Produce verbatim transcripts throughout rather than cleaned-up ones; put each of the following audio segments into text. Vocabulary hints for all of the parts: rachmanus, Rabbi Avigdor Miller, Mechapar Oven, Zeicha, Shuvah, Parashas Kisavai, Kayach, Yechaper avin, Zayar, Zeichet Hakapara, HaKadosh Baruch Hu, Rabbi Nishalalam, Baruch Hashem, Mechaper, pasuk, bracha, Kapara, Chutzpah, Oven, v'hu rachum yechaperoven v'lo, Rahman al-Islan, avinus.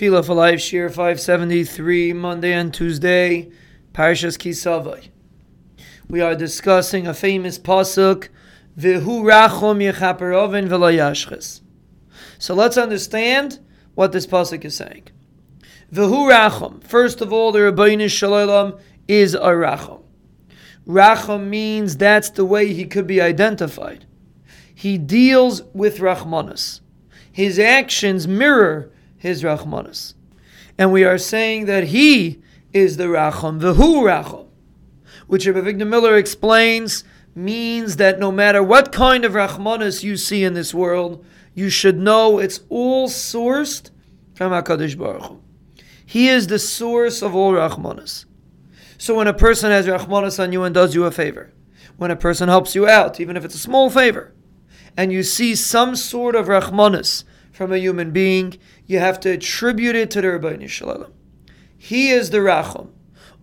Philo for Life, Shir five seventy-three, Monday and Tuesday, Parashas Kisavai. We are discussing a famous pasuk, v'hu rachum yechaperoven v'lo. So let's understand what this pasuk is saying. V'hu rachum. First of all, the Rabbi Nishalalam is a rachum. Rachum means that's the way he could be identified. He deals with rachmanus. His actions mirror his rachmanus. And we are saying that he is the rachum, the who rachum, which Rabbi Avigdor Miller explains means that no matter what kind of rachmanus you see in this world, you should know it's all sourced from HaKadosh Baruch Hu. He is the source of all rachmanus. So when a person has rachmanus on you and does you a favor, when a person helps you out, even if it's a small favor, and you see some sort of rachmanus from a human being, you have to attribute it to the Rabbi Nishalalam. He is the rachum.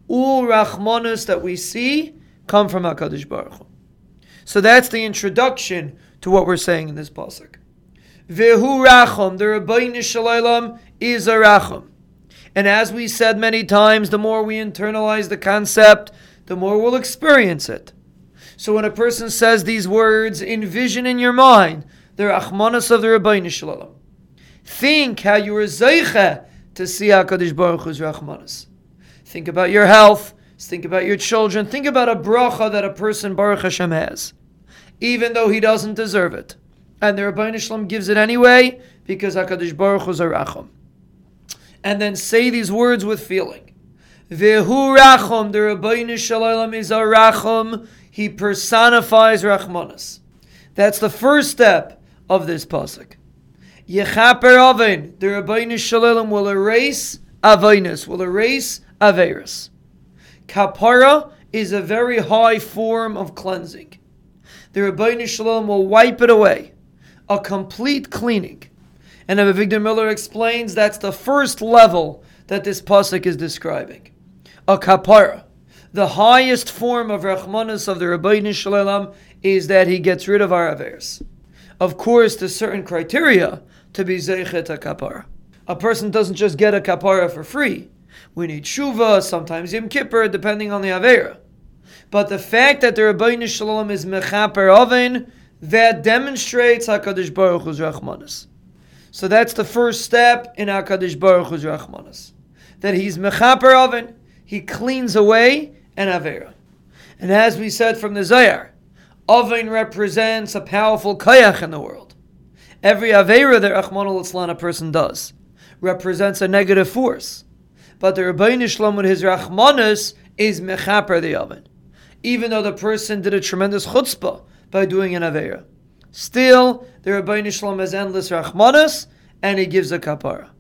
All rachmanus that we see come from HaKadosh Baruch Hu. So that's the introduction to what we're saying in this pasuk. V'hu rachum, the Rabbi Nishalalam is a rachum. And as we said many times, the more we internalize the concept, the more we'll experience it. So when a person says these words, envision in your mind the rachmanus of the Rabbi Nishalalam. Think how you were Zeicha to see HaKadosh Baruch Hu's rachmanus. Think about your health. Think about your children. Think about a bracha that a person, Baruch Hashem, has, even though he doesn't deserve it. And the Rabbi Nishalalam gives it anyway because HaKadosh Baruch Hu's a rachum. And then say these words with feeling. V'hu rachum, the Rabbi Nishalalam is a rachum. He personifies rachmanus. That's the first step of this pasuk. Yechaper avin, the Rabbi Nishalalam will erase avinus, will erase averus. Kapara is a very high form of cleansing. The Rabbi Nishalalam will wipe it away, a complete cleaning. And Rabbi Avigdor Miller explains that's the first level that this pasuk is describing. A kapara. The highest form of rachmanus of the Rabbi Nishalalam is that he gets rid of our averus. Of course, there's certain criteria to be Zeichet Hakapara. A person doesn't just get a kapara for free. We need Shuvah, sometimes Yom Kippur, depending on the Avera. But the fact that the Rabbi Nishalalam is Mechapar Oven, that demonstrates HaKadosh Baruch Hu's rachmanus. So that's the first step in HaKadosh Baruch Hu's rachmanus. That he's Mechapar Oven, he cleans away an Avera. And as we said from the Zayar, Oven represents a powerful Kayach in the world. Every Avera that Rahman al-Islan a person does represents a negative force. But the Rabbi Nishlam with his Rachmanus is Mechaper the Oven. Even though the person did a tremendous Chutzpah by doing an Avera, still the Rabbi Nishlam has endless Rachmanus and he gives a Kapara.